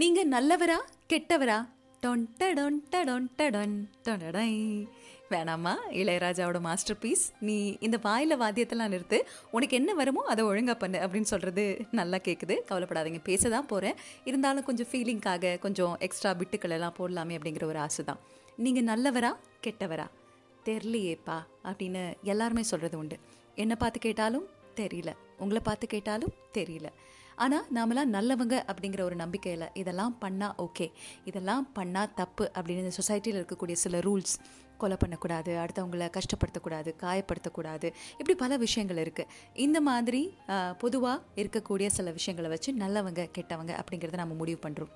நீங்க நல்லவரா கெட்டவரா? வேணாமா, இளையராஜாவோட மாஸ்டர் பீஸ். நீ இந்த வாயில வாத்தியத்தெல்லாம் நிறுத்து, உனக்கு என்ன வருமோ அதை ஒழுங்காக பண்ணு அப்படின்னு சொல்கிறது நல்லா கேட்குது. கவலைப்படாதீங்க, பேச தான் போகிறேன். இருந்தாலும் கொஞ்சம் ஃபீலிங்காக கொஞ்சம் எக்ஸ்ட்ரா பிட்டுக்கள் எல்லாம் போடலாமே அப்படிங்கிற ஒரு ஆசை தான். நீங்கள் நல்லவரா கெட்டவரா? தெரியலையேப்பா அப்படின்னு எல்லாருமே சொல்கிறது உண்டு. என்னை பார்த்து கேட்டாலும் தெரியல, உங்களை பார்த்து கேட்டாலும் தெரியல. ஆனால் நாமெல்லாம் நல்லவங்க அப்படிங்கிற ஒரு நம்பிக்கையில் இதெல்லாம் பண்ணால் ஓகே, இதெல்லாம் பண்ணால் தப்பு அப்படின்னு இந்த சொசைட்டியில் இருக்கக்கூடிய சில ரூல்ஸ், கொலை பண்ணக்கூடாது, அடுத்தவங்களை கஷ்டப்படுத்தக்கூடாது, காயப்படுத்தக்கூடாது, இப்படி பல விஷயங்கள் இருக்குது. இந்த மாதிரி பொதுவாக இருக்கக்கூடிய சில விஷயங்களை வச்சு நல்லவங்க கெட்டவங்க அப்படிங்கிறத நம்ம முடிவு பண்ணுறோம்.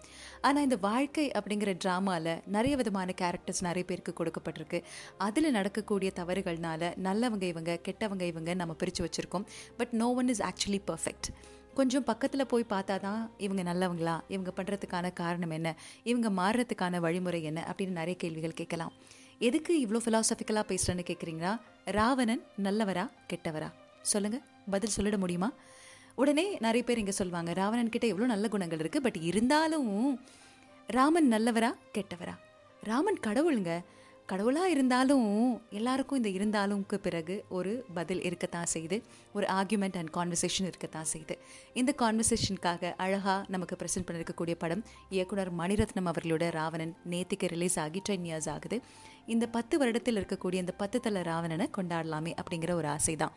ஆனால் இந்த வாழ்க்கை அப்படிங்கிற ட்ராமாவில் நிறைய விதமான கேரக்டர்ஸ் நிறைய பேருக்கு கொடுக்கப்பட்டிருக்கு. அதில் நடக்கக்கூடிய தவறுகள்னால நல்லவங்க இவங்க, கெட்டவங்க இவங்க நம்ம பிரித்து வச்சுருக்கோம். But no one is actually perfect. கொஞ்சம் பக்கத்தில் போய் பார்த்தா தான் இவங்க நல்லவங்களா, இவங்க பண்ணுறதுக்கான காரணம் என்ன, இவங்க மாறுறதுக்கான வழிமுறை என்ன அப்படின்னு நிறைய கேள்விகள் கேட்கலாம். எதுக்கு இவ்வளோ ஃபிலாசபிக்கலாக பேசுகிறேன்னு கேட்குறீங்களா? ராவணன் நல்லவரா கெட்டவரா சொல்லுங்கள், பதில் சொல்லிட முடியுமா? உடனே நிறைய பேர் இங்கே சொல்லுவாங்க, ராவணன் கிட்டே எவ்வளோ நல்ல குணங்கள் இருக்குது, பட் இருந்தாலும் ராமன் நல்லவரா கெட்டவரா? ராமன் கடவுளுங்க, கடவுளாக இருந்தாலும் எல்லாருக்கும் இந்த இருந்தாலும்க்கு பிறகு ஒரு பதில் இருக்கத்தான் செய்யுது, ஒரு ஆர்கியூமெண்ட் அண்ட் கான்வர்சேஷன் இருக்கத்தான் செய்யுது. இந்த கான்வர்சேஷனுக்காக அழகாக நமக்கு ப்ரெசென்ட் பண்ணியிருக்கக்கூடிய படம் இயக்குனர் மணிரத்னம் அவர்களோட ராவணன். நேத்திக்கு ரிலீஸ் ஆகி 10 years ஆகுது. இந்த 10 வருடத்தில் இருக்கக்கூடிய இந்த 10 தல ராவணனை கொண்டாடலாமே அப்படிங்கிற ஒரு ஆசை தான்.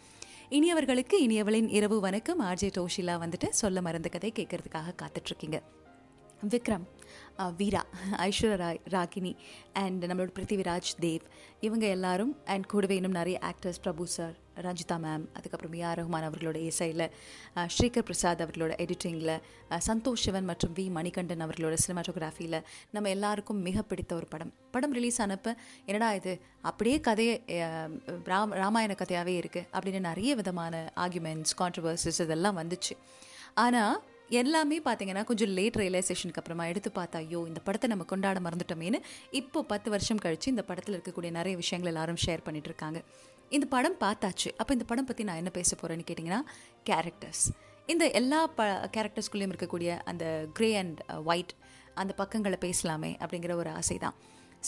இனியவர்களுக்கு இனியவளின் இரவு வணக்கம். ஆர்ஜே டோஷிலா வந்துட்டு சொல்ல மறந்த கதை கேட்கறதுக்காக காத்துட்ருக்கீங்க. விக்ரம், வீரா, ஐஸ்வர்யா ராய், ராகினி அண்ட் நம்மளோட பிருத்திவிராஜ் தேவ், இவங்க எல்லாரும் அண்ட் கூடவே இன்னும் நிறைய actors, Prabhu sir, Ranjitha ma'am, அதுக்கப்புறம் வி.ஆர். ரஹ்மான் அவர்களோட இசையில், ஸ்ரீகர் பிரசாத் அவர்களோட எடிட்டிங்கில், சந்தோஷ் சிவன் மற்றும் வி. மணிகண்டன் அவர்களோட சினிமாட்டோகிராஃபியில் நம்ம எல்லாருக்கும் மிக பிடித்த ஒரு படம். படம் ரிலீஸ் ஆனப்போ என்னடா இது அப்படியே கதையை ராமாயண கதையாகவே இருக்குது அப்படின்னு நிறைய விதமான ஆர்குமெண்ட்ஸ், கான்ட்ரவர்சிஸ் இதெல்லாம் வந்துச்சு. ஆனால் எல்லாமே பார்த்திங்கன்னா கொஞ்சம் லேட் ரியலைசேஷனுக்கு அப்புறமா எடுத்து பார்த்தா, ஐயோ இந்த படத்தை நம்ம கொண்டாட மறந்துட்டோமேன்னு இப்போ 10 வருஷம் கழித்து இந்த படத்தில் இருக்கக்கூடிய நிறைய விஷயங்கள் எல்லாரும் ஷேர் பண்ணிகிட்ருக்காங்க. இந்த படம் பார்த்தாச்சு, அப்போ இந்த படம் பற்றி நான் என்ன பேச போகிறேன்னு கேட்டிங்கன்னா, கேரக்டர்ஸ். இந்த எல்லா கேரக்டர்ஸ்குள்ளேயும் இருக்கக்கூடிய அந்த க்ரே அண்ட் ஒயிட் அந்த பக்கங்களை பேசலாமே அப்படிங்கிற ஒரு ஆசை தான்.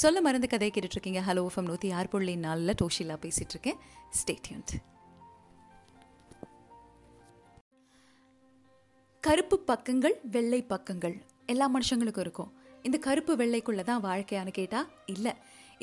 சொல்ல மறந்து கதையை கேட்டுட்ருக்கீங்க. ஹலோ எஃப்எம் 106.4 டோஷிலா பேசிகிட்ருக்கேன். Stay tuned. கருப்பு பக்கங்கள், வெள்ளை பக்கங்கள் எல்லா மனுஷங்களுக்கும் இருக்கும். இந்த கருப்பு வெள்ளைக்குள்ளே தான் வாழ்க்கையானு கேட்டால் இல்லை.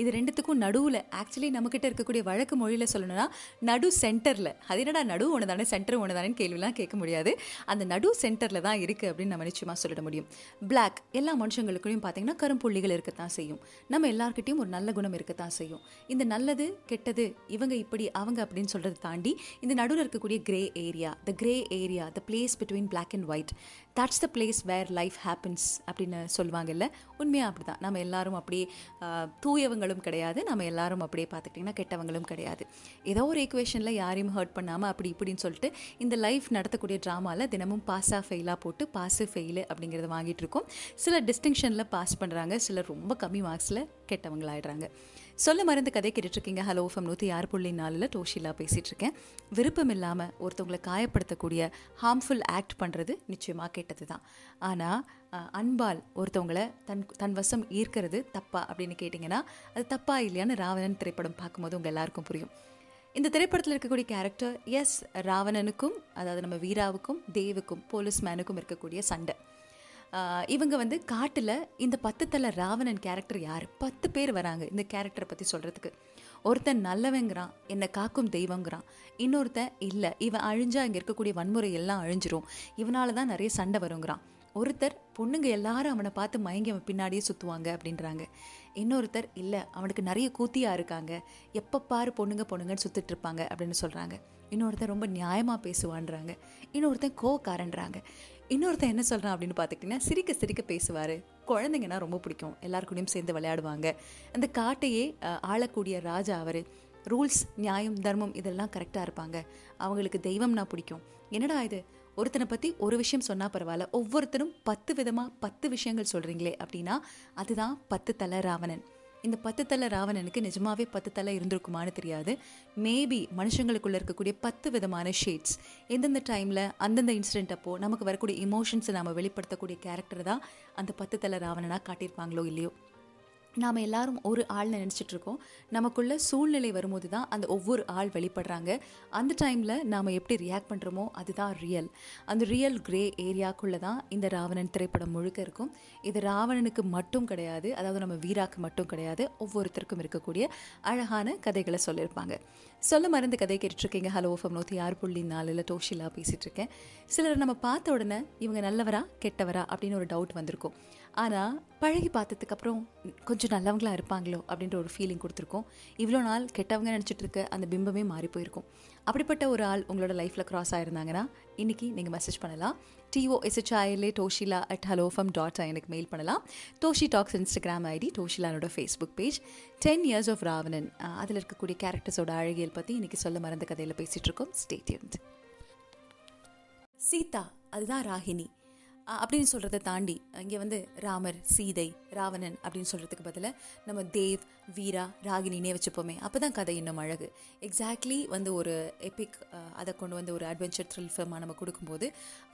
இது ரெண்டுத்துக்கும் நடுவில், ஆக்சுவலி நம்மக்கிட்ட இருக்கக்கூடிய வழக்கு மொழியில் சொல்லணும்னா நடு சென்டரில். அது என்னடா நடு ஒன்று தானே சென்டர் ஒன்று தானேன்னு கேள்விலாம் கேட்க முடியாது. அந்த நடு சென்டரில் தான் இருக்குது அப்படின்னு நம்ம நிச்சயமாக சொல்லிட முடியும். பிளாக், எல்லா மனுஷங்களுக்குள்ளையும் பார்த்திங்கன்னா கரும்புள்ளிகள் இருக்கத்தான் செய்யும். நம்ம எல்லாருக்கிட்டையும் ஒரு நல்ல குணம் இருக்கத்தான் செய்யும். இந்த நல்லது கெட்டது இவங்க இப்படி அவங்க அப்படின்னு சொல்கிறது தாண்டி இந்த நடுவில் இருக்கக்கூடிய grey area, the grey area, the place between black and white, that's the place where life happens அப்படின்னு சொல்லுவாங்கல்ல. உண்மையாக அப்படி தான். நம்ம எல்லாரும் அப்படியே தூயவங்க கிடையாது, நம்ம எல்லாரும் அப்படியே பார்த்துக்கிட்டிங்கன்னா கெட்டவங்களும் கிடையாது. ஏதோ ஒரு ஈக்குவேஷனில் யாரையும் ஹர்ட் பண்ணாமல் அப்படி இப்படின்னு சொல்லிட்டு இந்த லைஃப் நடத்தக்கூடிய ட்ராமாவில் தினமும் பாஸாக ஃபெயிலாக போட்டு பாஸு ஃபெயிலு அப்படிங்கிறத வாங்கிட்டு இருக்கோம். சில டிஸ்டிங்ஷனில் பாஸ் பண்ணுறாங்க, சிலர் ரொம்ப கம்மி மார்க்ஸில் கெட்டவங்களாகிடுறாங்க. சொல்ல மறந்து கதை கேட்டுட்ருக்கீங்க. ஹலோ எஃப்எம் 106.4 டோஷிலா பேசிகிட்ருக்கேன். விருப்பம் இல்லாமல் ஒருத்தவங்களை காயப்படுத்தக்கூடிய ஹார்ம்ஃபுல் ஆக்ட் பண்ணுறது நிச்சயமாக கெட்டது தான். ஆனால் அன்பால் ஒருத்தவங்களை தன் வசம் ஈர்க்கிறது தப்பா அப்படின்னு கேட்டிங்கன்னா அது தப்பா இல்லையான்னு ராவணன் திரைப்படம் பார்க்கும்போது உங்கள் எல்லாருக்கும் புரியும். இந்த திரைப்படத்தில் இருக்கக்கூடிய கேரக்டர், எஸ், ராவணனுக்கும் அதாவது நம்ம வீராவுக்கும் தேவுக்கும் போலீஸ் மேனுக்கும் இருக்கக்கூடிய சண்டை. இவங்க வந்து காட்டில் இந்த 10 தல ராவணன் கேரக்டர் யார்? 10 பேர் வராங்க இந்த கேரக்டரை பற்றி சொல்கிறதுக்கு. ஒருத்தன் நல்லவங்கிறான், என்னை காக்கும் தெய்வங்கிறான். இன்னொருத்தன் இல்லை, இவன் அழிஞ்சால் இங்கே இருக்கக்கூடிய வன்முறை எல்லாம் அழிஞ்சிரும், இவனால தான் நிறைய சண்டை வருங்கிறான். ஒருத்தர் பொண்ணுங்க எல்லாரும் அவனை பார்த்து மயங்கி அவன் பின்னாடியே சுற்றுவாங்க அப்படின்றாங்க. இன்னொருத்தர் இல்லை, அவனுக்கு நிறைய கூத்தியாக இருக்காங்க, எப்போ பாரு பொண்ணுங்க பொண்ணுங்கன்னு சுற்றிட்டுருப்பாங்க அப்படின்னு சொல்கிறாங்க. இன்னொருத்தன் ரொம்ப நியாயமாக பேசுவான்றாங்க. இன்னொருத்தன் கோவக்காரன்றாங்க. இன்னொருத்தன் என்ன சொல்கிறான் அப்படின்னு பார்த்துக்கிட்டிங்கன்னா சிரிக்க சிரிக்க பேசுவார், குழந்தைங்கன்னா ரொம்ப பிடிக்கும், எல்லாருக்கூடையும் சேர்ந்து விளையாடுவாங்க, அந்த காட்டையே ஆளக்கூடிய ராஜா அவர், ரூல்ஸ் நியாயம் தர்மம் இதெல்லாம் கரெக்டாக இருப்பாங்க, அவங்களுக்கு தெய்வம்னா பிடிக்கும். என்னடா இது, ஒருத்தனை பற்றி ஒரு விஷயம் சொன்னால் பரவாயில்ல, ஒவ்வொருத்தரும் 10 விதமாக 10 விஷயங்கள் சொல்கிறீங்களே அப்படின்னா அதுதான் 10 தல ராவணன். இந்த 10 தலை ராவணனுக்கு நிஜமாகவே 10 தலை இருந்திருக்குமானு தெரியாது. மேபி மனுஷங்களுக்குள்ளே இருக்கக்கூடிய 10 விதமான ஷேட்ஸ், எந்தெந்த டைமில் அந்தந்த இன்சிடென்ட் அப்போது நமக்கு வரக்கூடிய இமோஷன்ஸை நாம் வெளிப்படுத்தக்கூடிய கேரக்டர் தான் அந்த 10 தலை ராவணனாக காட்டியிருப்பாங்களோ இல்லையோ. நாம் எல்லோரும் ஒரு ஆள்னு நினச்சிட்ருக்கோம். நமக்குள்ளே சூழ்நிலை வரும்போது தான் அந்த ஒவ்வொரு ஆள் வெளிப்படுறாங்க. அந்த டைமில் நாம் எப்படி ரியாக்ட் பண்ணுறோமோ அதுதான் ரியல். அந்த ரியல் கிரே ஏரியாக்குள்ளே தான் இந்த ராவணன் திரைப்படம் முழுக்க இருக்கும். இது ராவணனுக்கு மட்டும் கிடையாது, அதாவது நம்ம வீராக்கு மட்டும் கிடையாது, ஒவ்வொருத்தருக்கும் இருக்கக்கூடிய அழகான கதைகளை சொல்லியிருப்பாங்க. சொல்ல மருந்து கதை கேட்டுட்ருக்கீங்க. ஹலோ எஃப்எம் 106.4 டோஷிலா பேசிகிட்ருக்கேன். சிலர் நம்ம பார்த்த உடனே இவங்க நல்லவரா கெட்டவரா அப்படின்னு ஒரு டவுட் வந்திருக்கும். ஆனால் பழகி பார்த்ததுக்கப்புறம் கொஞ்சம் நல்லவங்களாக இருப்பாங்களோ அப்படின்ற ஒரு ஃபீலிங் கொடுத்துருக்கோம். இவ்வளோ நாள் கெட்டவங்க நினச்சிட்டு இருக்க அந்த பிம்பமே மாறி போயிருக்கும். அப்படிப்பட்ட ஒரு ஆள் உங்களோட லைஃப்பில் க்ராஸ் ஆகிருந்தாங்கன்னா இன்றைக்கி நீங்கள் மெசேஜ் பண்ணலாம். TOSHILA@haloefm.in எனக்கு மெயில் பண்ணலாம். டோஷி டாக்ஸ் இன்ஸ்டாகிராம் ஐடி, டோஷிலானோட Facebook page. 10 years of Raavanan, அதில் இருக்கக்கூடிய கேரக்டர்ஸோட அழகியல் பற்றி இன்றைக்கி சொல்ல மறந்த கதையில் பேசிகிட்ருக்கோம். Stay tuned. சீதா அதுதான் ராகினி அப்படின்னு சொல்கிறத தாண்டி இங்கே வந்து ராமர், சீதை, ராவணன் அப்படின்னு சொல்கிறதுக்கு பதிலாக நம்ம தேவ், வீரா, ராகினினே வச்சுப்போமே, அப்போ தான் கதை இன்னும் அழகு. எக்ஸாக்ட்லி வந்து ஒரு எபிக், அதை கொண்டு வந்து ஒரு அட்வென்ச்சர் த்ரில் ஃபிலிமாக நம்ம கொடுக்கும்போது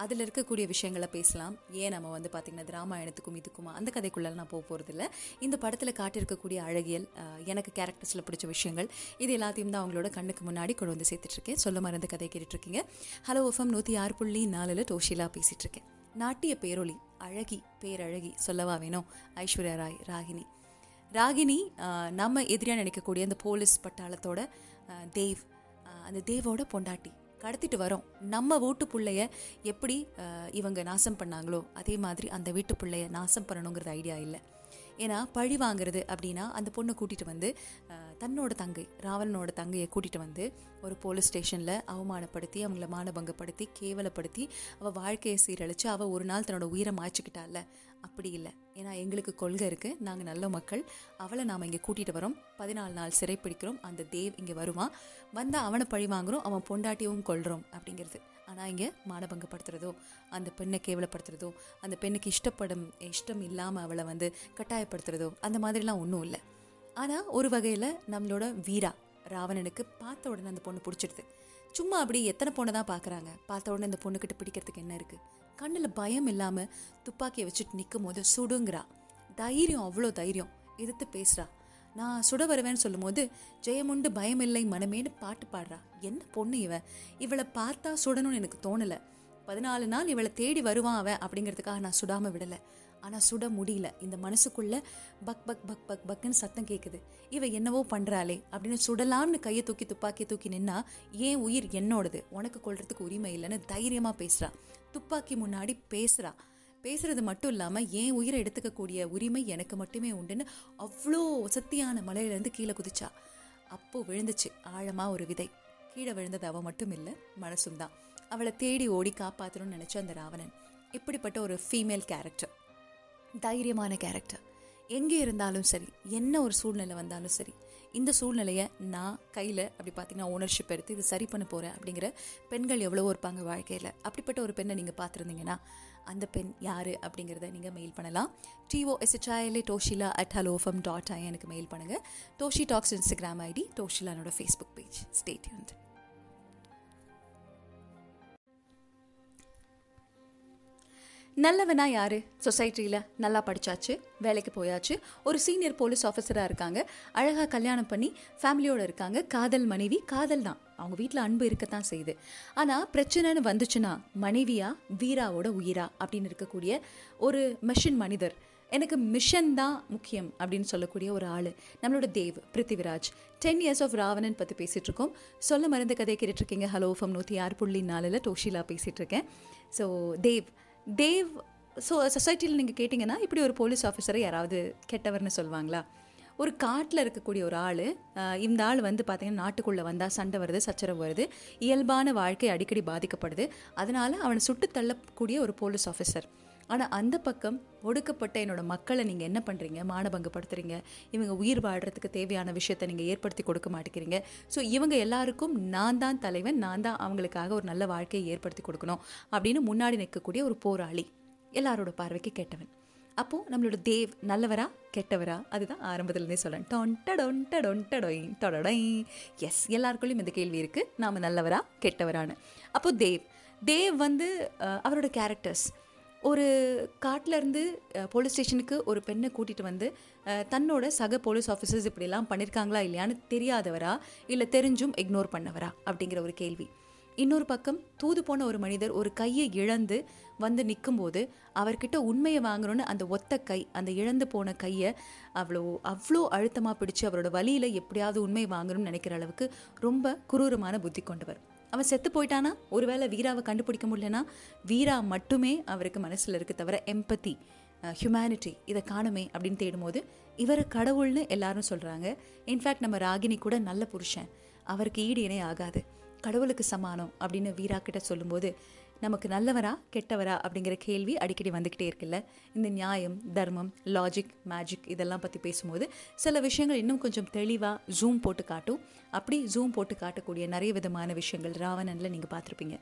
அதில் இருக்கக்கூடிய விஷயங்களை பேசலாம். ஏன் நம்ம வந்து பார்த்திங்கன்னா ராமாயணத்துக்கும் இதுக்குமா அந்த கதைக்குள்ளே நான் போக போகிறதில்ல. இந்த படத்தில் காட்டியிருக்கக்கூடிய அழகியல், எனக்கு கேரக்டர்ஸில் பிடிச்ச விஷயங்கள், இது எல்லாத்தையும் தான் அவங்களோட கண்ணுக்கு முன்னாடி கொண்டு வந்து சேர்த்துட்ருக்கேன். சொல்ல மறந்து கதை கேட்டுட்ருக்கீங்க. ஹலோ எஃப்எம் 106.4 டோஷிலா பேசிகிட்ருக்கேன். நாட்டிய பேரொலி, அழகி, பேரழகி சொல்லவா வேணும், ஐஸ்வர்யா ராய். ராகினி ராகினி நம்ம எதிரியாக நினைக்கக்கூடிய அந்த போலீஸ் பட்டாளத்தோட தேவ், அந்த தேவோட பொண்டாட்டி கடத்திட்டு வரோம். நம்ம வீட்டு பிள்ளைய எப்படி இவங்க நாசம் பண்ணாங்களோ அதே மாதிரி அந்த வீட்டு பிள்ளைய நாசம் பண்ணணுங்கிறது ஐடியா இல்லை. ஏன்னா பழி வாங்கிறது அப்படின்னா அந்த பொண்ணை கூட்டிகிட்டு வந்து தன்னோட தங்கை, ராவணனோட தங்கையை கூட்டிகிட்டு வந்து ஒரு போலீஸ் ஸ்டேஷனில் அவமானப்படுத்தி, அவங்கள மானபங்கப்படுத்தி, கேவலப்படுத்தி, அவள் வாழ்க்கையை சீரழித்து, அவள் ஒரு நாள் தன்னோட உயிரை மாய்ச்சிக்கிட்டால. அப்படி இல்லை, ஏன்னா எங்களுக்கு கொள்கை இருக்குது, நாங்கள் நல்ல மக்கள், அவளை நாம் இங்கே கூட்டிகிட்டு வரோம், 14 நாள் சிறைப்பிடிக்கிறோம், அந்த தேவ் இங்கே வருவான், வந்தால் அவனை பழி வாங்குகிறோம், அவன் பொண்டாட்டியும் கொள்கிறோம் அப்படிங்கிறது. ஆனால் இங்கே மானபங்கப்படுத்துகிறதோ, அந்த பெண்ணை கேவலப்படுத்துகிறதோ, அந்த பெண்ணுக்கு இஷ்டம் இல்லாமல் அவளை வந்து கட்டாயப்படுத்துகிறதோ அந்த மாதிரிலாம் ஒன்றும் இல்லை. ஆனால் ஒரு வகையில் நம்மளோட வீரா ராவணனுக்கு பார்த்த உடனே அந்த பொண்ணு பிடிச்சிடுது. சும்மா அப்படி எத்தனை பொண்ணை தான் பார்க்குறாங்க, பார்த்த உடனே அந்த பொண்ணுக்கிட்ட பிடிக்கிறதுக்கு என்ன இருக்குது? கண்ணில் பயம் இல்லாமல் துப்பாக்கியை வச்சுட்டு நிற்கும் போது சுடுங்கிறா. தைரியம், அவ்வளோ தைரியம், எதிர்த்து பேசுகிறா. நான் சுட வருவேன்னு சொல்லும் போது ஜெயமுண்டு பயமில்லை மனமேன்னு பாட்டு பாடுறா. என்ன பொண்ணு இவன், இவளை பார்த்தா சுடணும்னு எனக்கு தோணலை. 14 நாள் இவளை தேடி வருவான் அவன் அப்படிங்கிறதுக்காக நான் சுடாமல் விடலை. ஆனால் சுட முடியல. இந்த மனசுக்குள்ளே பக் பக் பக் பக் பக்குன்னு சத்தம் கேட்குது. இவன் என்னவோ பண்ணுறாளே அப்படின்னு சுடலாம்னு கையை தூக்கி துப்பாக்கியை தூக்கி நின்னா, ஏன் உயிர் என்னோடது, உனக்கு கொள்றதுக்கு உரிமை இல்லைன்னு தைரியமாக பேசுகிறா. துப்பாக்கி முன்னாடி பேசுகிறா. பேசுகிறது மட்டும் இல்லாமல் என் உயிரை எடுத்துக்கக்கூடிய உரிமை எனக்கு மட்டுமே உண்டுன்னு அவ்வளோ சக்தியான மலையிலேருந்து கீழே குதிச்சா. அப்போது விழுந்துச்சு ஆழமாக ஒரு விதை. கீழே விழுந்தது அவள் மட்டும் இல்லை, மனசும் தான். அவளை தேடி ஓடி காப்பாற்றணும்னு நினச்ச அந்த ராவணன். இப்படிப்பட்ட ஒரு ஃபீமேல் கேரக்டர், தைரியமான கேரக்டர், எங்கே இருந்தாலும் சரி, என்ன ஒரு சூழ்நிலை வந்தாலும் சரி, இந்த சூழ்நிலையை நான் கையில் அப்படி பார்த்திங்கன்னா ஓனர்ஷிப் எடுத்து இது சரி பண்ண போகிறேன் அப்படிங்கிற பெண்கள் எவ்வளவோ இருப்பாங்க வாழ்க்கையில். அப்படிப்பட்ட ஒரு பெண்ணை நீங்கள் பார்த்துருந்தீங்கன்னா அந்த பெண் யார் அப்படிங்கிறத நீங்கள் மெயில் பண்ணலாம். TOSHILA@haloefm.in எனக்கு மெயில் பண்ணுங்கள். டோஷி டாக்ஸ் இன்ஸ்டாகிராம் ஐடி, டோஷிலானோட ஃபேஸ்புக் பேஜ். Stay tuned. நல்லவனா யார்? சொசைட்டியில் நல்லா படித்தாச்சு, வேலைக்கு போயாச்சு, ஒரு சீனியர் போலீஸ் ஆஃபீஸராக இருக்காங்க, அழகாக கல்யாணம் பண்ணி ஃபேமிலியோடு இருக்காங்க, காதல் மனைவி, காதல் தான், அவங்க வீட்டில் அன்பு இருக்கத்தான் செய்யுது. ஆனால் பிரச்சனைன்னு வந்துச்சுன்னா மனைவியா, வீராவோட உயிரா அப்படின்னு இருக்கக்கூடிய ஒரு மிஷன் மனிதர், எனக்கு மிஷன் தான் முக்கியம் அப்படின்னு சொல்லக்கூடிய ஒரு ஆள் நம்மளோட தேவ், பிருத்திவிராஜ். 10 years of ராவணன் பற்றி பேசிகிட்ருக்கோம். சொல்ல மறந்து கதையை கேட்டுட்ருக்கீங்க. ஹலோ எஃப்எம் 106.4 டோஷிலா பேசிகிட்ருக்கேன். ஸோ தேவ் சொசைட்டியில் நீங்கள் கேட்டிங்கன்னா இப்படி ஒரு போலீஸ் ஆஃபீஸரை யாராவது கெட்டவர்னு சொல்லுவாங்களா? ஒரு காட்டில் இருக்கக்கூடிய ஒரு ஆள். இந்த ஆள் வந்து பார்த்திங்கன்னா நாட்டுக்குள்ளே வந்தால் சண்டை வருது, சச்சரவு வருது, இயல்பான வாழ்க்கை அடிக்கடி பாதிக்கப்படுது. அதனால் அவனை சுட்டு தள்ளக்கூடிய ஒரு போலீஸ் ஆஃபீஸர். ஆனால் அந்த பக்கம் ஒடுக்கப்பட்ட என்னோடய மக்களை நீங்கள் என்ன பண்ணுறீங்க, மானபங்கப்படுத்துகிறீங்க, இவங்க உயிர் வாழ்கிறதுக்கு தேவையான விஷயத்தை நீங்கள் ஏற்படுத்தி கொடுக்க மாட்டேங்கிறீங்க. ஸோ இவங்க எல்லாருக்கும் நான் தான் தலைவன், நான் தான் அவங்களுக்காக ஒரு நல்ல வாழ்க்கையை ஏற்படுத்தி கொடுக்கணும் அப்படின்னு முன்னாடி நிற்கக்கூடிய ஒரு போராளி, எல்லாரோட பார்வைக்கு கெட்டவன். அப்போது நம்மளோட தேவ் நல்லவரா கெட்டவரா? அதுதான் ஆரம்பத்துலேருந்தே சொல்கிறேன். டொண்டடொண்டடொண்டடொய். எஸ், எல்லாருக்குள்ளேயும் இந்த கேள்வி இருக்குது, நாம் நல்லவரா கெட்டவரான்னு. அப்போது தேவ் வந்து அவரோட கேரக்டர்ஸ், ஒரு காட்டிலேருந்து போலீஸ் ஸ்டேஷனுக்கு ஒரு பெண்ணை கூட்டிகிட்டு வந்து தன்னோட சக போலீஸ் ஆஃபீஸர்ஸ் இப்படிலாம் பண்ணியிருக்காங்களா இல்லையான்னு தெரியாதவரா, இல்லை தெரிஞ்சும் இக்னோர் பண்ணவரா அப்படிங்கிற ஒரு கேள்வி. இன்னொரு பக்கம் தூது போன ஒரு மனிதர் ஒரு கையை இழந்து வந்து நிற்கும்போது அவர்கிட்ட உண்மையை வாங்கணும்னு அந்த ஒத்த கை, அந்த இழந்து போன கையை அவ்வளோ அழுத்தமாக பிடிச்சி அவரோட வழியில் எப்படியாவது உண்மையை வாங்கணும்னு நினைக்கிற அளவுக்கு ரொம்ப குரூரமான புத்தி கொண்டவர். அவன் செத்து போயிட்டானா, ஒருவேளை வீராவை கண்டுபிடிக்க முடியலன்னா வீரா மட்டுமே அவருக்கு மனசில் இருக்க தவிர எம்பத்தி, ஹியூமனிட்டி இதை காணுமே அப்படின்னு தேடும்போது இவரை கடவுள்னு எல்லாரும் சொல்கிறாங்க. இன்ஃபேக்ட் நம்ம ராகினி கூட நல்ல புருஷன், அவருக்கு ஈடு இணை ஆகாது, கடவுளுக்கு சமானம் அப்படின்னு வீரா கிட்ட சொல்லும்போது நமக்கு நல்லவரா கெட்டவரா அப்படிங்கிற கேள்வி அடிக்கடி வந்துக்கிட்டே இருக்குல்ல. இந்த நியாயம், தர்மம், லாஜிக், மேஜிக் இதெல்லாம் பற்றி பேசும்போது சில விஷயங்கள் இன்னும் கொஞ்சம் தெளிவாக ஜூம் போட்டு காட்டும். அப்படி ஜூம் போட்டு காட்டக்கூடிய நிறைய விதமான விஷயங்கள் ராவணனில் நீங்கள் பார்த்துருப்பீங்க.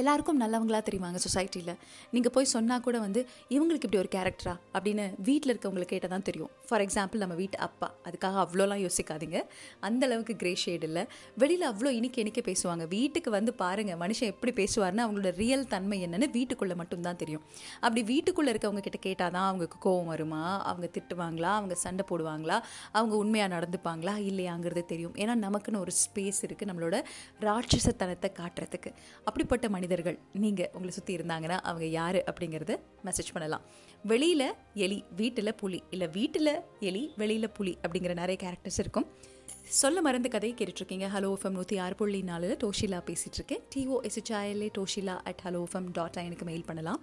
எல்லாருக்கும் நல்லவங்களாக தெரிவாங்க சொசைட்டியில். நீங்கள் போய் சொன்னால் கூட வந்து இவங்களுக்கு இப்படி ஒரு கேரக்டரா அப்படின்னு வீட்டில் இருக்கவங்களுக்கு கேட்டால் தான் தெரியும். ஃபார் எக்ஸாம்பிள் நம்ம வீட்டு அப்பா, அதுக்காக அவ்வளோலாம் யோசிக்காதீங்க, அந்தளவுக்கு கிரே ஷேட் இல்லை. வெளியில் அவ்வளோ இனிக்க பேசுவாங்க, வீட்டுக்கு வந்து பாருங்கள் மனுஷன் எப்படி பேசுவார்னா அவங்களோட ரியல் தன்மை என்னென்னு வீட்டுக்குள்ளே மட்டும்தான் தெரியும். அப்படி வீட்டுக்குள்ளே இருக்கவங்க கிட்ட கேட்டால் தான் அவங்களுக்கு கோவம் வருமா, அவங்க திட்டுவாங்களா, அவங்க சண்டை போடுவாங்களா, அவங்க உண்மையாக நடந்துப்பாங்களா இல்லையாங்கிறது தெரியும். ஏன்னா நமக்குன்னு ஒரு ஸ்பேஸ் இருக்குது நம்மளோட ராட்சசத்தனத்தை காட்டுறதுக்கு. அப்படிப்பட்ட மனிதர்கள் நீங்கள் உங்களை சுற்றி இருந்தாங்கன்னா அவங்க யார் அப்படிங்கிறத மெசேஜ் பண்ணலாம். வெளியில் எலி, வீட்டில் புலி, இல்லை வீட்டில் எலி வெளியில் புலி அப்படிங்கிற நிறைய கேரக்டர்ஸ் இருக்கும். சொல்ல மறந்த கதையை கேட்டுட்ருக்கீங்க. ஹலோ எஃப்எம் 106.4 டோஷிலா பேசிகிட்ருக்கேன். TOSHILA toshila@hellofm.in எனக்கு மெயில் பண்ணலாம்.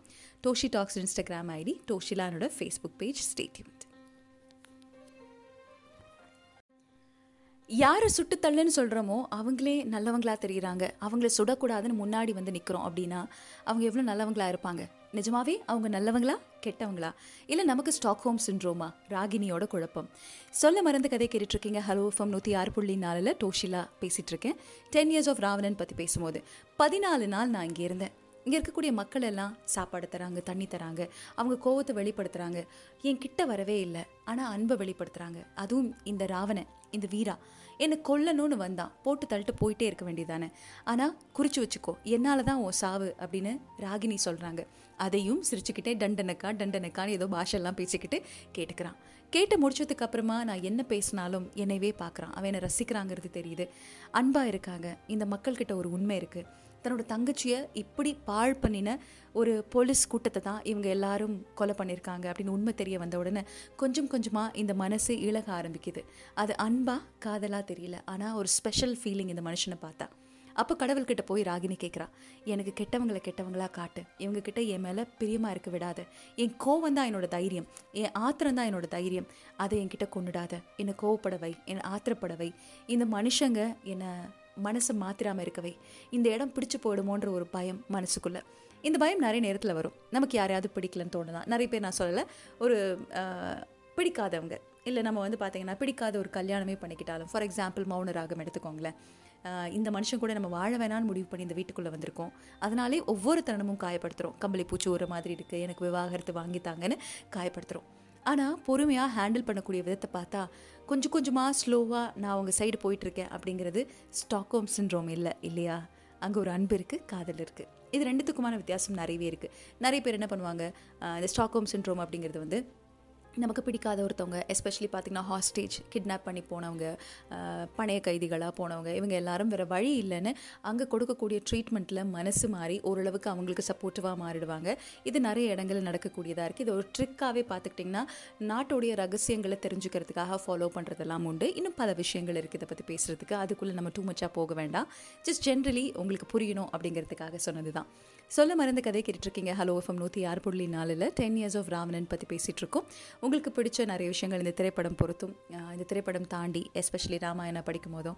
டோஷி டாக்ஸ் இன்ஸ்டாகிராம் ஐடி, டோஷிலானோட ஃபேஸ்புக் பேஜ். Stay tuned. யாரை சுட்டுத்தள்ளுன்னு சொல்கிறோமோ அவங்களே நல்லவங்களாக தெரிகிறாங்க, அவங்கள சுடக்கூடாதுன்னு முன்னாடி வந்து நிற்கிறோம் அப்படின்னா அவங்க எவ்வளோ நல்லவங்களாக இருப்பாங்க? நிஜமாவே அவங்க நல்லவங்களா கெட்டவங்களா, இல்லை நமக்கு ஸ்டாக்ஹோம் சிண்ட்ரோமா, ராகினியோட குழப்பம்? சொல்ல மறந்து கதை கேட்டுட்ருக்கீங்க. ஹலோ எஃப்எம் 106.4 டோஷிலா பேசிகிட்ருக்கேன். 10 years of ராவணன் பற்றி பேசும்போது 14 நாள் நான் இங்கே இருந்தேன். இங்கே இருக்கக்கூடிய மக்கள் எல்லாம் சாப்பாடு தராங்க, தண்ணி தராங்க, அவங்க கோவத்தை வெளிப்படுத்துகிறாங்க, என் கிட்ட வரவே இல்லை, ஆனால் அன்பை வெளிப்படுத்துகிறாங்க. அதுவும் இந்த ராவணன், இந்த வீரா என்னை கொல்லணும்னு வந்தான், போட்டு தள்ளிட்டு போயிட்டே இருக்க வேண்டியதானே, ஆனால் குறித்து வச்சுக்கோ என்னால் தான் உன் சாவு அப்படின்னு ராகினி சொல்கிறாங்க. அதையும் சிரிச்சுக்கிட்டே டண்டனக்கா டண்டனக்கான்னு ஏதோ பாஷெல்லாம் பேசிக்கிட்டு கேட்டுக்கிறான். கேட்டு முடிச்சதுக்கப்புறமா நான் என்ன பேசினாலும் என்னைவே பார்க்குறான். அவன் என்னை ரசிக்கிறாங்கிறது தெரியுது, அன்பாக இருக்காங்க. இந்த மக்கள்கிட்ட ஒரு உண்மை இருக்குது, தன்னோட தங்கச்சியை இப்படி பாழ் பண்ணின ஒரு போலீஸ் கூட்டத்தை தான் இவங்க எல்லாரும் கொலை பண்ணியிருக்காங்க அப்படின்னு உண்மை தெரிய வந்த உடனே கொஞ்சம் கொஞ்சமாக இந்த மனசு இழக ஆரம்பிக்குது. அது அன்பா காதலாக தெரியல, ஆனால் ஒரு ஸ்பெஷல் ஃபீலிங் இந்த மனுஷனை பார்த்தா. அப்போ கடவுள்கிட்ட போய் ராகினி கேட்குறா, எனக்கு கெட்டவங்களை கெட்டவங்களாக காட்டு, இவங்கக்கிட்ட என் மேலே பிரியமாக இருக்க விடாது, என் கோவம் தான் என்னோடய தைரியம், என் ஆத்திரம் தான் என்னோடய தைரியம், அதை என்கிட்ட கொண்டுடாத, என்னை கோவப்படவை, என்னை ஆத்திரப்படவை, இந்த மனுஷங்க என்னை மனசை மாத்திராமல் இருக்கவே, இந்த இடம் பிடிச்சி போயிடுமோன்ற ஒரு பயம் மனசுக்குள்ளே. இந்த பயம் நிறைய நேரத்தில் வரும், நமக்கு யாரையாவது பிடிக்கலன்னு தோணலாம். நிறைய பேர் நான் சொல்லலை, ஒரு பிடிக்காதவங்க இல்லை நம்ம வந்து பார்த்திங்கன்னா பிடிக்காத ஒரு கல்யாணமே பண்ணிக்கிட்டாலும், ஃபார் எக்ஸாம்பிள் மௌன ராகம் எடுத்துக்கோங்களேன், இந்த மனுஷன் கூட நம்ம வாழ வேணான்னு முடிவு பண்ணி இந்த வீட்டுக்குள்ளே வந்திருக்கோம், அதனாலே ஒவ்வொரு தருணமும் காயப்படுத்துகிறோம். கம்பளி பூச்சி ஒரு மாதிரி இருக்குது, எனக்கு விவாகரத்து வாங்கித்தாங்கன்னு காயப்படுத்துகிறோம். ஆனால் பொறுமையாக ஹேண்டில் பண்ணக்கூடிய விதத்தை பார்த்தா கொஞ்சம் கொஞ்சமாக ஸ்லோவாக நான் அவங்க சைடு போயிட்டுருக்கேன் அப்படிங்கிறது ஸ்டாக்ஹோம் சிண்ட்ரோம் இல்லை இல்லையா? அங்கே ஒரு அன்பு இருக்குது, காதல் இருக்குது, இது ரெண்டுத்துக்குமான வித்தியாசம் நிறையவே இருக்குது. நிறைய பேர் என்ன பண்ணுவாங்க, இந்த ஸ்டாக்ஹோம் சிண்ட்ரோம் அப்படிங்கிறது வந்து நமக்கு பிடிக்காத ஒருத்தவங்க, எஸ்பெஷலி பார்த்திங்கன்னா ஹாஸ்டேஜ் கிட்னாப் பண்ணி போனவங்க, பணைய கைதிகளாக போனவங்க, இவங்க எல்லாரும் வேறு வழி இல்லைன்னு அங்கே கொடுக்கக்கூடிய ட்ரீட்மெண்ட்டில் மனசு மாறி ஓரளவுக்கு அவங்களுக்கு சப்போர்ட்டிவாக மாறிடுவாங்க. இது நிறைய இடங்களில் நடக்கக்கூடியதாக இருக்குது. இது ஒரு ட்ரிக்காகவே பார்த்துக்கிட்டிங்கன்னா நாட்டோடைய ரகசியங்களை தெரிஞ்சுக்கிறதுக்காக ஃபாலோ பண்ணுறதெல்லாம் உண்டு. இன்னும் பல விஷயங்கள் இருக்குது இதை பற்றி பேசுகிறதுக்கு, அதுக்குள்ளே நம்ம டூ மச்சாக போக வேண்டாம். ஜஸ்ட் ஜென்ரலி உங்களுக்கு புரியணும் அப்படிங்கிறதுக்காக சொன்னது தான். சொல்ல மறந்த கதை கேட்டுட்ருக்கீங்க. Hello FM 106.4 10 years of Ravanan பற்றி பேசிகிட்ருக்கோம். உங்களுக்கு பிடிச்ச நிறைய விஷயங்கள் இந்த திரைப்படம் பொறுத்தும், இந்த திரைப்படம் தாண்டி எஸ்பெஷலி ராமாயணம் படிக்கும் போதும்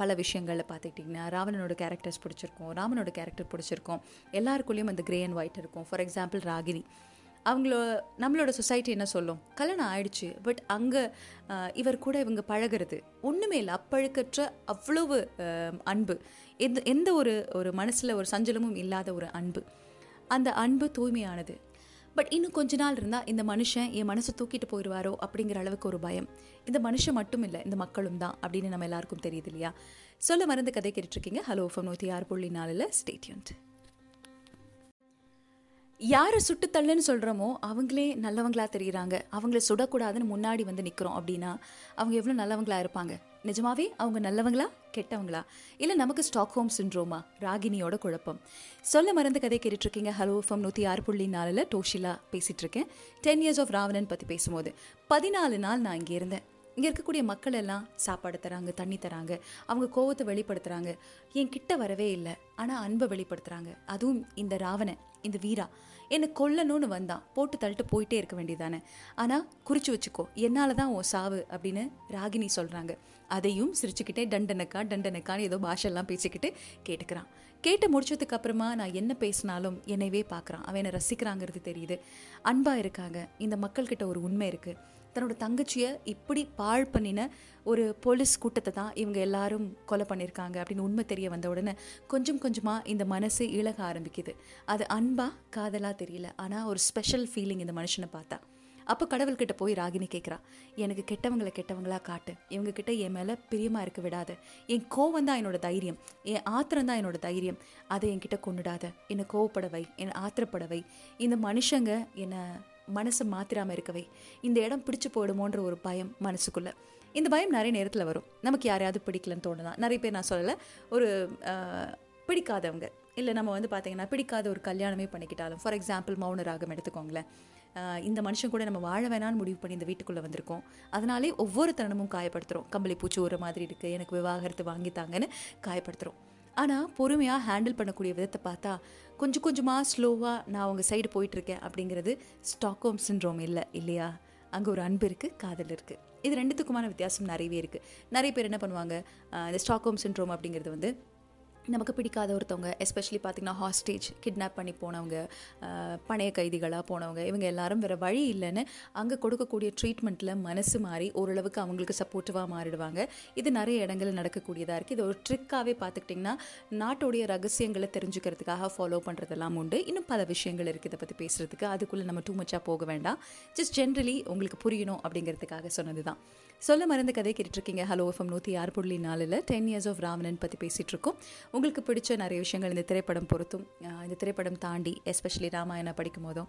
பல விஷயங்களை பார்த்துக்கிட்டிங்கன்னா ராவணனோட கேரக்டர்ஸ் பிடிச்சிருக்கும், ராமனோட கேரக்டர் பிடிச்சிருக்கும். எல்லாருக்குள்ளேயும் அந்த கிரே அண்ட் ஒயிட் இருக்கும். ஃபார் எக்ஸாம்பிள் ராகினி, அவங்களோ நம்மளோட சொசைட்டி என்ன சொல்லும், கல்யாணம் ஆயிடுச்சு பட் அங்கே இவர் கூட இவங்க பழகிறது ஒன்றுமே இல்லை, அப்பழுக்கற்ற அவ்வளவு அன்பு, எந்த ஒரு மனசில் ஒரு சஞ்சலமும் இல்லாத ஒரு அன்பு. அந்த அன்பு தூய்மையானது, பட் இன்னும் கொஞ்ச நாள் இருந்தால் இந்த மனுஷன் என் மனசை தூக்கிட்டு போயிடுவாரோ அப்படிங்கிற அளவுக்கு ஒரு பயம். இந்த மனுஷன் மட்டும் இல்லை, இந்த மக்களும் தான் அப்படின்னு நம்ம எல்லாருக்கும் தெரியுது இல்லையா. சொல்ல மருந்து கதை கேட்டுட்ருக்கீங்க. Hello FM 106.4 stay tuned. யாரை சுட்டுத்தள்ளுன்னு சொல்கிறோமோ அவங்களே நல்லவங்களாக தெரிகிறாங்க, அவங்கள சுடக்கூடாதுன்னு முன்னாடி வந்து நிற்கிறோம் அப்படின்னா அவங்க எவ்வளோ நல்லவங்களாக இருப்பாங்க. நிஜமாவே அவங்க நல்லவங்களா கெட்டவங்களா, இல்லை நமக்கு ஸ்டாக்ஹோம் சிண்ட்ரோமா, ராகினியோட குழப்பம்? சொல்ல மருந்து கதை கேட்டுட்ருக்கீங்க. ஹலோ எஃப்எம் 106.4 டோஷிலா பேசிகிட்ருக்கேன். 10 years ஆஃப் ராவணன் பற்றி பேசும்போது 14 நாள் நான் இங்கே இருந்தேன். இங்கே இருக்கக்கூடிய மக்கள் எல்லாம் சாப்பாடு தராங்க, தண்ணி தராங்க, அவங்க கோவத்தை வெளிப்படுத்துகிறாங்க, என் கிட்ட வரவே இல்லை, ஆனால் அன்பை வெளிப்படுத்துகிறாங்க. அதுவும் இந்த ராவணன், இந்த வீரா என்னை கொல்லணும்னு வந்தான், போட்டு தள்ளிட்டு போயிட்டே இருக்க வேண்டியதானே, ஆனால் குறித்து வச்சுக்கோ என்னால் தான் உன் சாவு அப்படின்னு ராகினி சொல்கிறாங்க. அதையும் சிரிச்சுக்கிட்டே டண்டனக்கா டண்டனக்கான்னு ஏதோ பாஷெல்லாம் பேசிக்கிட்டு கேட்டுக்கிறான். கேட்டு முடிச்சதுக்கப்புறமா நான் என்ன பேசினாலும் என்னைவே பார்க்குறான். அவன் என்னை ரசிக்கிறாங்கிறது தெரியுது. அன்பாக இருக்காங்க. இந்த மக்கள்கிட்ட ஒரு உண்மை இருக்குது. தன்னோட தங்கச்சியை இப்படி பாழ் பண்ணின ஒரு போலீஸ் கூட்டத்தை தான் இவங்க எல்லாரும் கொலை பண்ணியிருக்காங்க அப்படின்னு உண்மை தெரிய வந்த உடனே கொஞ்சம் கொஞ்சமாக இந்த மனசு இழக ஆரம்பிக்குது. அது அன்பாக காதலாக தெரியல, ஆனால் ஒரு ஸ்பெஷல் ஃபீலிங் இந்த மனுஷனை பார்த்தா. அப்போ கடவுள்கிட்ட போய் ராகினி கேட்குறா, எனக்கு கெட்டவங்களாக காட்டு, இவங்கக்கிட்ட என் மேலே பிரியமாக இருக்க விடாது, என் கோவம் தான் என்னோடய தைரியம், என் ஆத்திரம் தான் என்னோடய தைரியம், அதை என்கிட்ட கொண்டுடாத, என்னை கோவப்படவை, என்னை ஆத்திரப்படவை, இந்த மனுஷங்க என்னை மனசை மாத்திராமல் இருக்கவே, இந்த இடம் பிடிச்சி போயிடுமோன்ற ஒரு பயம் மனசுக்குள்ளே. இந்த பயம் நிறைய நேரத்தில் வரும். நமக்கு யாரையாவது பிடிக்கலன்னு தோணுதான். நிறைய பேர், நான் சொல்லலை, ஒரு பிடிக்காதவங்க இல்லை, நம்ம வந்து பார்த்திங்கன்னா பிடிக்காத ஒரு கல்யாணமே பண்ணிக்கிட்டாலும், ஃபார் எக்ஸாம்பிள் மௌனராகம் எடுத்துக்கோங்களேன், இந்த மனுஷன் கூட நம்ம வாழ வேணான்னு முடிவு பண்ணி இந்த வீட்டுக்குள்ளே வந்திருக்கோம், அதனாலே ஒவ்வொரு தருணமும் காயப்படுத்துகிறோம். கம்பளி பூச்சி ஒரு மாதிரி இருக்குது, எனக்கு விவாகரத்து வாங்கித்தாங்கன்னு காயப்படுத்துகிறோம். ஆனால் பொறுமையாக ஹேண்டில் பண்ணக்கூடிய விதத்தை பார்த்தா கொஞ்சம் கொஞ்சமாக ஸ்லோவாக நான் அவங்க சைடு போயிட்டுருக்கேன் அப்படிங்கிறது ஸ்டாக்ஹோம் சிண்ட்ரோம் இல்லை இல்லையா. அங்கே ஒரு அன்பு இருக்குது, காதல் இருக்குது. இது ரெண்டுத்துக்குமான வித்தியாசம் நிறையவே இருக்குது. நிறைய பேர் என்ன பண்ணுவாங்க, இந்த ஸ்டாக்ஹோம் சிண்ட்ரோம் அப்படிங்கிறது வந்து நமக்கு பிடிக்காத ஒருத்தவங்க, எஸ்பெஷலி பார்த்திங்கன்னா ஹாஸ்டேஜ் கிட்னாப் பண்ணி போனவங்க, பணைய கைதிகளாக போனவங்க, இவங்க எல்லாரும் வேறு வழி இல்லைன்னு அங்கே கொடுக்கக்கூடிய ட்ரீட்மெண்ட்டில் மனசு மாறி ஓரளவுக்கு அவங்களுக்கு சப்போர்ட்டிவாக மாறிடுவாங்க. இது நிறைய இடங்களில் நடக்கக்கூடியதாக இருக்குது. இது ஒரு ட்ரிக்காகவே பார்த்துக்கிட்டிங்கன்னா நாட்டோடைய ரகசியங்களை தெரிஞ்சுக்கிறதுக்காக ஃபாலோ பண்ணுறதெல்லாம் உண்டு. இன்னும் பல விஷயங்கள் இருக்குது இதை பற்றி பேசுகிறதுக்கு. அதுக்குள்ளே நம்ம டூ மச்சாக போக வேண்டாம். ஜஸ்ட் ஜென்ரலி உங்களுக்கு புரியணும் அப்படிங்கிறதுக்காக சொன்னது தான். சொல்ல மருந்து கதை கேட்டுட்ருக்கீங்க. Hello FM 106.4 10 years of Ravanan பற்றி பேசிகிட்ருக்கோம். உங்களுக்கு பிடிச்ச நிறைய விஷயங்கள் இந்த திரைப்படம் பொறுத்தும், இந்த திரைப்படம் தாண்டி, எஸ்பெஷலி ராமாயணம் படிக்கும் போதும்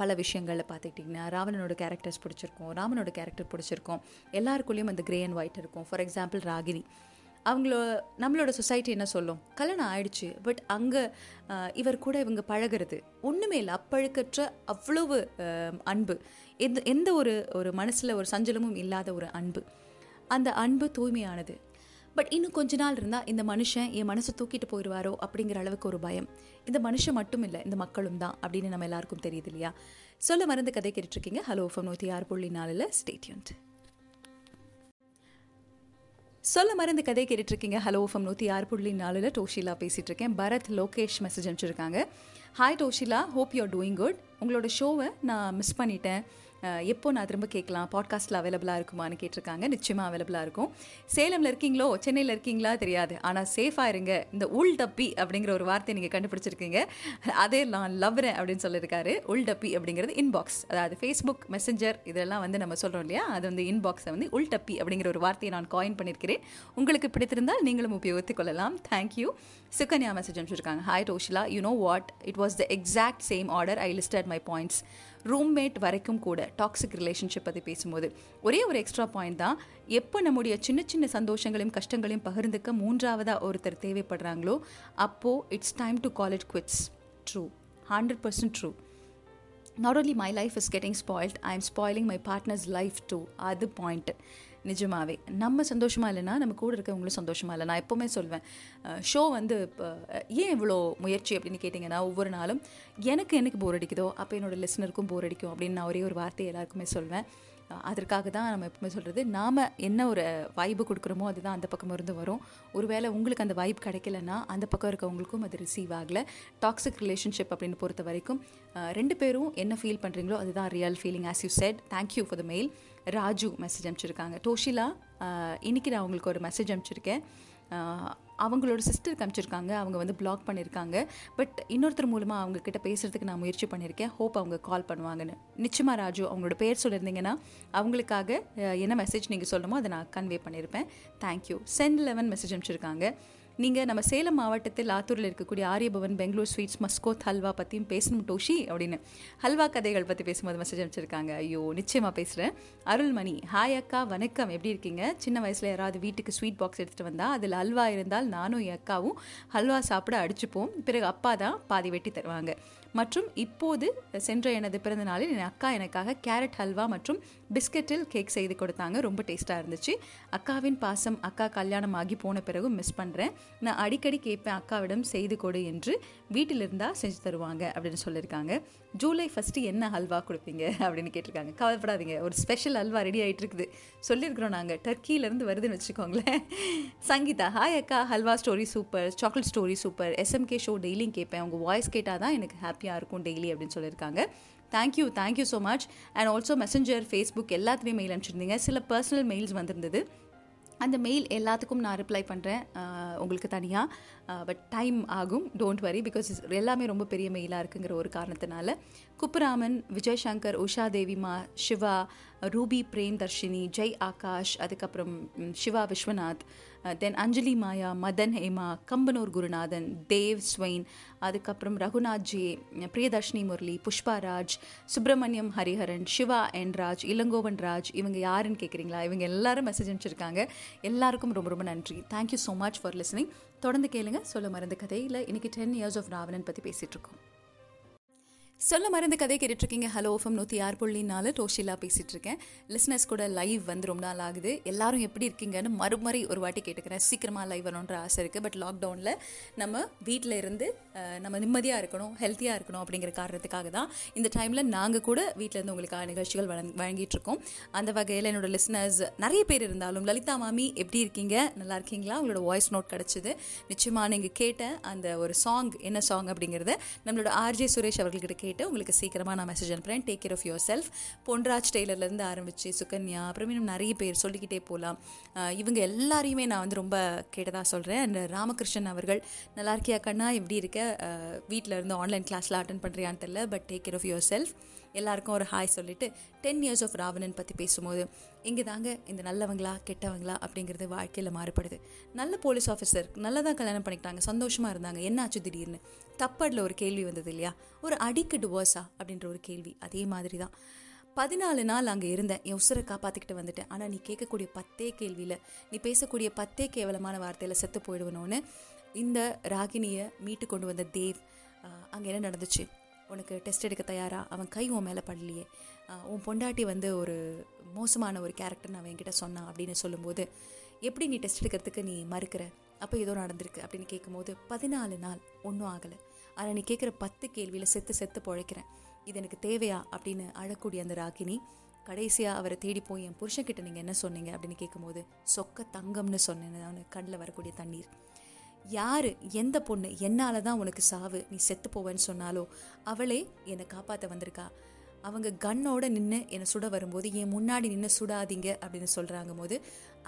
பல விஷயங்களில் பார்த்துக்கிட்டிங்கன்னா ராவணனோட கேரக்டர்ஸ் பிடிச்சிருக்கும், ராமனோட கேரக்டர் பிடிச்சிருக்கும். எல்லாருக்குள்ளேயும் அந்த கிரே அண்ட் ஒயிட் இருக்கும். ஃபார் எக்ஸாம்பிள் ராகினி, அவங்களோ நம்மளோட சொசைட்டி என்ன சொல்லும், கல்யாணம் ஆயிடுச்சு, பட் அங்கே இவர் கூட இவங்க பழகிறது ஒன்றுமே இல்லை, அப்பழுக்கற்ற அவ்வளவு அன்பு, எந்த ஒரு மனசில் ஒரு சஞ்சலமும் இல்லாத ஒரு அன்பு. அந்த அன்பு தூய்மையானது. பட் இன்னும் கொஞ்ச நாள் இருந்தால் இந்த மனுஷன் என் மனசை தூக்கிட்டு போயிடுவாரோ அப்படிங்கிற அளவுக்கு ஒரு பயம். இந்த மனுஷன் மட்டும் இல்லை, இந்த மக்களும் தான் அப்படின்னு நம்ம எல்லாருக்கும் தெரியுது இல்லையா. சொல்ல மருந்து கதை கேட்டுட்ருக்கீங்க. Hello FM 106.4 stay tuned. சொல்ல மருந்து கதை கேட்டுட்ருக்கீங்க. ஹலோ எஃப்எம் 106.4 டோஷிலா பேசிகிட்ருக்கேன். பரத் லோகேஷ் மெசேஜ் அனுப்பிச்சிருக்காங்க. Hi Toshila, hope you are doing good. உங்களோட ஷோவை நான் மிஸ் பண்ணிட்டேன், எப்போ நான் திரும்ப கேட்கலாம், பாட்காஸ்ட்டில் அவைலபிளாக இருக்குமான்னு கேட்டிருக்காங்க. நிச்சயமாக அவைலபிளாக இருக்கும். சேலமில் இருக்கீங்களோ சென்னையில் இருக்கீங்களா தெரியாது, ஆனால் சேஃபாக இருங்க. இந்த உள் டப்பி அப்படிங்கிற ஒரு வார்த்தையை நீங்கள் கண்டுபிடிச்சிருக்கீங்க, அதே நான் லவ்றேன் அப்படின்னு சொல்லியிருக்காரு. உள் டப்பி அப்படிங்கிறது இன்பாக்ஸ், அதாவது ஃபேஸ்புக் மெசஞ்சர் இதெல்லாம் வந்து நம்ம சொல்கிறோம் இல்லையா, அது வந்து இன்பாக்ஸை வந்து உள் டப்பி அப்படிங்கிற ஒரு வார்த்தையை நான் காயின் பண்ணியிருக்கிறேன். உங்களுக்கு பிடித்திருந்தால் நீங்களும் உபயோகித்துக் கொள்ளலாம். தேங்க்யூ. சுக்கன்யா மெசேஜ் அனுப்பிச்சிருக்காங்க. Hi Toshila, you know what, it was the exact same order I listed my points. Roommate வரைக்கும் கூட டாக்ஸிக் ரிலேஷன்ஷிப் பற்றி பேசும்போது ஒரே ஒரு எக்ஸ்ட்ரா பாயிண்ட் தான், எப்போ நம்முடைய சின்ன சின்ன சந்தோஷங்களையும் கஷ்டங்களையும் பகிர்ந்துக்க மூன்றாவதாக ஒருத்தர் தேவைப்படுறாங்களோ அப்போது it's time to call it quits. True, 100% true. Not only my life is getting spoiled, I am spoiling my partner's life too. அது பாயிண்ட்டு. நிஜமாகவே நம்ம சந்தோஷமாக இல்லைன்னா நம்ம கூட இருக்கவங்களும் சந்தோஷமாக இல்லை. நான் எப்போவுமே சொல்வேன், ஷோ வந்து ஏன் இவ்வளோ முயற்சி அப்படின்னு கேட்டிங்கன்னா, ஒவ்வொரு நாளும் எனக்கு போர் அடிக்குதோ அப்போ என்னோடய லிஸ்னருக்கும் போர் அடிக்கும் அப்படின்னு நான் ஒரே ஒரு வார்த்தையை எல்லாருக்குமே சொல்வேன். அதற்காக தான் நம்ம எப்பவுமே சொல்கிறது, நாம் என்ன ஒரு வைப்பு கொடுக்குறோமோ அதுதான் அந்த பக்கம் இருந்து வரும். ஒருவேளை உங்களுக்கு அந்த வைப் கிடைக்கலன்னா அந்த பக்கம் இருக்கவங்களுக்கும் அது ரிசீவ் ஆகலை. டாக்ஸிக் ரிலேஷன்ஷிப் அப்படின்னு பொறுத்த வரைக்கும் 2 பேரும் என்ன ஃபீல் பண்ணுறீங்களோ அதுதான் real feeling, as you said. Thank you for the mail. Raju message அனுப்பிச்சிருக்காங்க. டோஷிலா, இன்றைக்கி நான் உங்களுக்கு ஒரு மெசேஜ் அனுப்பிச்சிருக்கேன். அவங்களோட சிஸ்டருக்கு அனுப்பிச்சிருக்காங்க, அவங்க வந்து பிளாக் பண்ணியிருக்காங்க. பட் இன்னொருத்தர் மூலமாக அவங்கக்கிட்ட பேசுகிறதுக்கு நான் முயற்சி பண்ணியிருக்கேன். ஹோப் அவங்க கால் பண்ணுவாங்கன்னு. நிச்சயமாக ராஜு அவங்களோட பேர் சொல்லியிருந்தீங்கன்னா அவங்களுக்காக என்ன மெசேஜ் நீங்கள் சொல்லணுமோ அதை நான் கன்வே பண்ணியிருப்பேன். தேங்க்யூ. சென்ட் 11 மெசேஜ் அனுப்பிச்சிருக்காங்க. நீங்கள் நம்ம சேலம் மாவட்டத்தில் ஆத்தூரில் இருக்கக்கூடிய ஆரியபவன் பெங்களூர் ஸ்வீட்ஸ் மஸ்கோத் ஹல்வா பற்றியும் பேசணும் டோஷி அப்படின்னு ஹல்வா கதைகள் பற்றி பேசும்போது மெசேஜ் அனுப்பிச்சிருக்காங்க. ஐயோ நிச்சயமாக பேசுகிறேன். அருள்மணி, ஹாய் அக்கா வணக்கம், எப்படி இருக்கீங்க? சின்ன வயசில் யாராவது வீட்டுக்கு ஸ்வீட் பாக்ஸ் எடுத்துகிட்டு வந்தால் அதில் ஹல்வா இருந்தால் நானும் என் அக்காவும் ஹல்வா சாப்பிட அடிச்சுப்போம். பிறகு அப்பா தான் பாதி வெட்டி தருவாங்க. மற்றும் இப்போது சென்ற எனது பிறந்த நாளில் என் அக்கா எனக்காக கேரட் ஹல்வா மற்றும் பிஸ்கட்டில் கேக் செய்து கொடுத்தாங்க. ரொம்ப டேஸ்ட்டாக இருந்துச்சு. அக்காவின் பாசம், அக்கா கல்யாணம் ஆகி போன பிறகு மிஸ் பண்ணுறேன். நான் அடிக்கடி கேட்பேன் அக்காவிடம் செய்து கொடு என்று, வீட்டில் இருந்தால் செஞ்சு தருவாங்க அப்படின்னு சொல்லியிருக்காங்க. ஜூலை 1 என்ன ஹல்வா கொடுப்பீங்க அப்படின்னு கேட்டிருக்காங்க. கவலைப்படாதீங்க, ஒரு ஸ்பெஷல் ஹல்வா ரெடி ஆகிட்டு இருக்குது, சொல்லியிருக்கிறோம் நாங்கள். டர்க்கியிலேருந்து வருதுன்னு வச்சுக்கோங்களேன். சங்கீதா, ஹாய் அக்கா, halwa story super, chocolate story super, SMK show டெய்லியும் கேட்பேன், உங்கள் வாய்ஸ் கேட்டால் தான் எனக்கு ஹாப்பி இருக்கும் டெய்லி அப்படின்னு சொல்லியிருக்காங்க. Thank you, thank you so much. And also messenger, Facebook எல்லாத்துலேயும் மெயில் அனுப்பிச்சிருந்தீங்க. சில பர்சனல் மெயில்ஸ் வந்திருந்தது, அந்த மெயில் எல்லாத்துக்கும் நான் ரிப்ளை பண்ணுறேன் உங்களுக்கு தனியாக. பட் டைம் ஆகும், டோன்ட் வரி, பிகாஸ் எல்லாமே ரொம்ப பெரிய மெயிலாக இருக்குங்கிற ஒரு காரணத்தினால. குப்புராமன், விஜய் சங்கர், உஷா தேவிமா, சிவா, ரூபி பிரேம் தர்ஷினி, ஜெய் ஆகாஷ், அதுக்கப்புறம் சிவா விஸ்வநாத், தென் அஞ்சலி மாயா, மதன் ஹேமா, கம்பனூர் குருநாதன், தேவ் ஸ்வெயின், அதுக்கப்புறம் ரகுநாத் ஜே, பிரியதர்ஷினி முரளி, புஷ்பாராஜ், சுப்பிரமணியம் ஹரிஹரன், சிவா என் ராஜ், இளங்கோவன் ராஜ், இவங்க யாருன்னு கேட்குறீங்களா? இவங்க எல்லாரும் மெசேஜ் அனுப்பிச்சிருக்காங்க. எல்லாருக்கும் ரொம்ப ரொம்ப நன்றி. Thank you so much for listening. தொடர்ந்து கேளுங்க சொல்ல மருந்து கதையில். இன்றைக்கி 10 years of ராவணன் பற்றி பேசிகிட்ருக்கோம். சொல்ல மருந்து கதை கேட்டுட்ருக்கீங்க. ஹலோ எஃப்எம் 106.4 டோஷிலா பேசிகிட்ருக்கேன். லிஸ்னர்ஸ் கூட லைவ் வந்து ரொம்ப நாள் ஆகுது. எல்லோரும் எப்படி இருக்கீங்கன்னு மறுமுறை ஒரு வாட்டி கேட்டுக்கிறேன். சீக்கிரமாக லைவ் வரணுன்ற ஆசை இருக்குது. பட் லாக்டவுனில் நம்ம வீட்டில் இருந்து நம்ம நிம்மதியாக இருக்கணும், ஹெல்த்தியாக இருக்கணும் அப்படிங்கிற காரணத்துக்காக தான் இந்த டைமில் நாங்கள் கூட வீட்டிலேருந்து உங்களுக்காக நிகழ்ச்சிகள் வழங்கிட்டுருக்கோம். அந்த வகையில் என்னோடய லிஸ்னர்ஸ் நிறைய பேர் இருந்தாலும், லலிதா மாமி எப்படி இருக்கீங்க, நல்லா இருக்கீங்களா? உங்களோட வாய்ஸ் நோட் கிடச்சிது. நிச்சயமாக நீங்கள் கேட்ட அந்த ஒரு சாங் என்ன சாங் அப்படிங்கிறத நம்மளோட ஆர்ஜே சுரேஷ் அவர்கள்கிட்ட கேட்டு உங்களுக்கு சீக்கிரமாக நான் மெசேஜ் அனுப்புகிறேன். Take care of yourself. Ponraj டெய்லர்லேருந்து ஆரம்பித்து சுகன்யா, அப்புறம் இன்னும் நிறைய பேர் சொல்லிக்கிட்டே போகலாம். இவங்க எல்லாரையுமே நான் வந்து ரொம்ப கேட்டதாக சொல்கிறேன். அண்ட் ராமகிருஷ்ணன் அவர்கள், நல்லா இருக்கியா கண்ணா, எப்படி இருக்க, வீட்டில் இருந்து ஆன்லைன் கிளாஸில் அட்டன் பண்ணுறியான்னு தெரில, but take care of yourself. எல்லாருக்கும் ஒரு ஹாய் சொல்லிவிட்டு 10 years of ராவணன் பற்றி பேசும்போது இங்கே தாங்க இந்த நல்லவங்களா கெட்டவங்களா அப்படிங்கிறது வாழ்க்கையில் மாறுபடுது. நல்ல போலீஸ் ஆஃபீஸர் நல்லதாக கல்யாணம் பண்ணிக்கிட்டாங்க, சந்தோஷமாக இருந்தாங்க, என்னாச்சு திடீர்னு? தப்படில் ஒரு கேள்வி வந்தது இல்லையா, ஒரு அடிக்கு டிவோர்ஸா அப்படின்ற ஒரு கேள்வி. அதே மாதிரி தான் 14 நாள் அங்கே இருந்தேன், என் உசுரை காப்பாற்றிக்கிட்டு வந்துட்டேன், ஆனால் நீ கேட்கக்கூடிய 10 கேள்வியில், நீ பேசக்கூடிய 10 கேவலமான வார்த்தையில் செத்து போயிடுவணும்னு இந்த ராகினியை மீட்டு கொண்டு வந்த தேவ். அங்கே என்ன நடந்துச்சு? உனக்கு டெஸ்ட் எடுக்க தயாரா? அவன் கை உன் மேலே படலையே, உன் பொண்டாட்டி வந்து ஒரு மோசமான ஒரு கேரக்டர்னு அவன் என்கிட்ட சொன்னான் அப்படின்னு சொல்லும்போது, எப்படி நீ டெஸ்ட் எடுக்கிறதுக்கு நீ மறுக்கிற, அப்போ ஏதோ நடந்திருக்கு அப்படின்னு கேட்கும்போது, 14 நாள் ஒன்றும் ஆகலை, ஆனால் நீ கேட்குற 10 கேள்வியில் செத்து செத்து பொழைக்கிறேன், இது எனக்கு தேவையா அப்படின்னு அழக்கூடிய அந்த ராகினி கடைசியாக அவரை தேடி போய், என் புருஷன்கிட்ட நீங்கள் என்ன சொன்னீங்க அப்படின்னு கேட்கும்போது, சொக்க தங்கம்னு சொன்னேன்னு அவனு கண்ணில் வரக்கூடிய தண்ணீர். யார் எந்த பொண்ணு என்னால் தான் உனக்கு சாவு, நீ செத்து போவேன்னு சொன்னாலோ அவளே என்னை காப்பாற்ற வந்திருக்கா. அவங்க கண்ணோடு நின்று என்னை சுட வரும்போது என் முன்னாடி நின்று சுடாதீங்க அப்படின்னு சொல்கிறாங்க போது,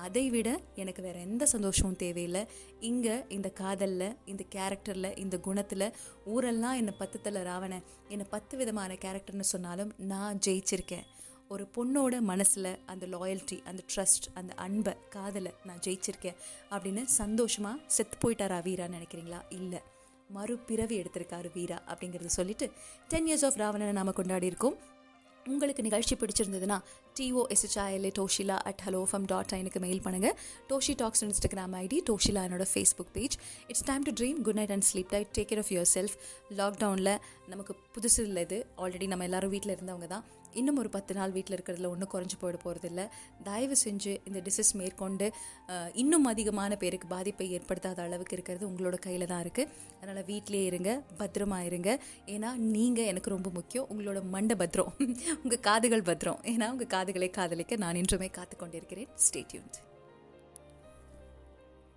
அதை விட எனக்கு வேறு எந்த சந்தோஷமும் தேவையில்லை. இங்கே இந்த காதலில், இந்த கேரக்டரில், இந்த குணத்தில் ஊரெல்லாம் என்னை 10 ராவணன், என்னை 10 விதமான கேரக்டர்னு சொன்னாலும் நான் ஜெயிச்சிருக்கேன். ஒரு பொண்ணோட மனசில் அந்த லாயல்ட்டி, அந்த ட்ரஸ்ட், அந்த அன்பை, காதலை நான் ஜெயிச்சிருக்கேன் அப்படின்னு சந்தோஷமாக செத்து போயிட்டாரா வீரான்னு நினைக்கிறீங்களா? இல்லை, மறுபிறவி எடுத்திருக்காரு வீரா அப்படிங்கிறத சொல்லிட்டு 10 years of ராவணனை நாம் கொண்டாடி இருக்கோம். உங்களுக்கு நிகழ்ச்சி பிடிச்சிருந்ததுன்னா TOSHILA@hellofm.in மெயில் பண்ணுங்கள். Toshi talks Instagram ID, Toshila என்னோட Facebook page. It's time to dream, good night and sleep tight, take care of yourself. லாக்டவுனில் நமக்கு புதுசு இல்லை இது, ஆல்ரெடி நம்ம எல்லோரும் வீட்டில் இருந்தவங்க தான். இன்னும் ஒரு 10 நாள் வீட்டில் இருக்கிறதுல ஒன்றும் குறைஞ்சி போயிட போகிறதில்ல. தயவு செஞ்சு இந்த டிசீஸ் மேற்கொண்டு இன்னும் அதிகமான பேருக்கு பாதிப்பை ஏற்படுத்தாத அளவுக்கு இருக்கிறது உங்களோட கையில் தான் இருக்குது. அதனால் வீட்டிலே இருங்க, பத்திரமா இருங்க. ஏன்னா நீங்கள் எனக்கு ரொம்ப முக்கியம், உங்களோட மண்டை பத்திரம், உங்கள் காதுகள் பத்திரம். ஏன்னா உங்கள் காதுகளை காதலிக்க நான் இன்றுமே காத்து கொண்டிருக்கிறேன். Stay tuned.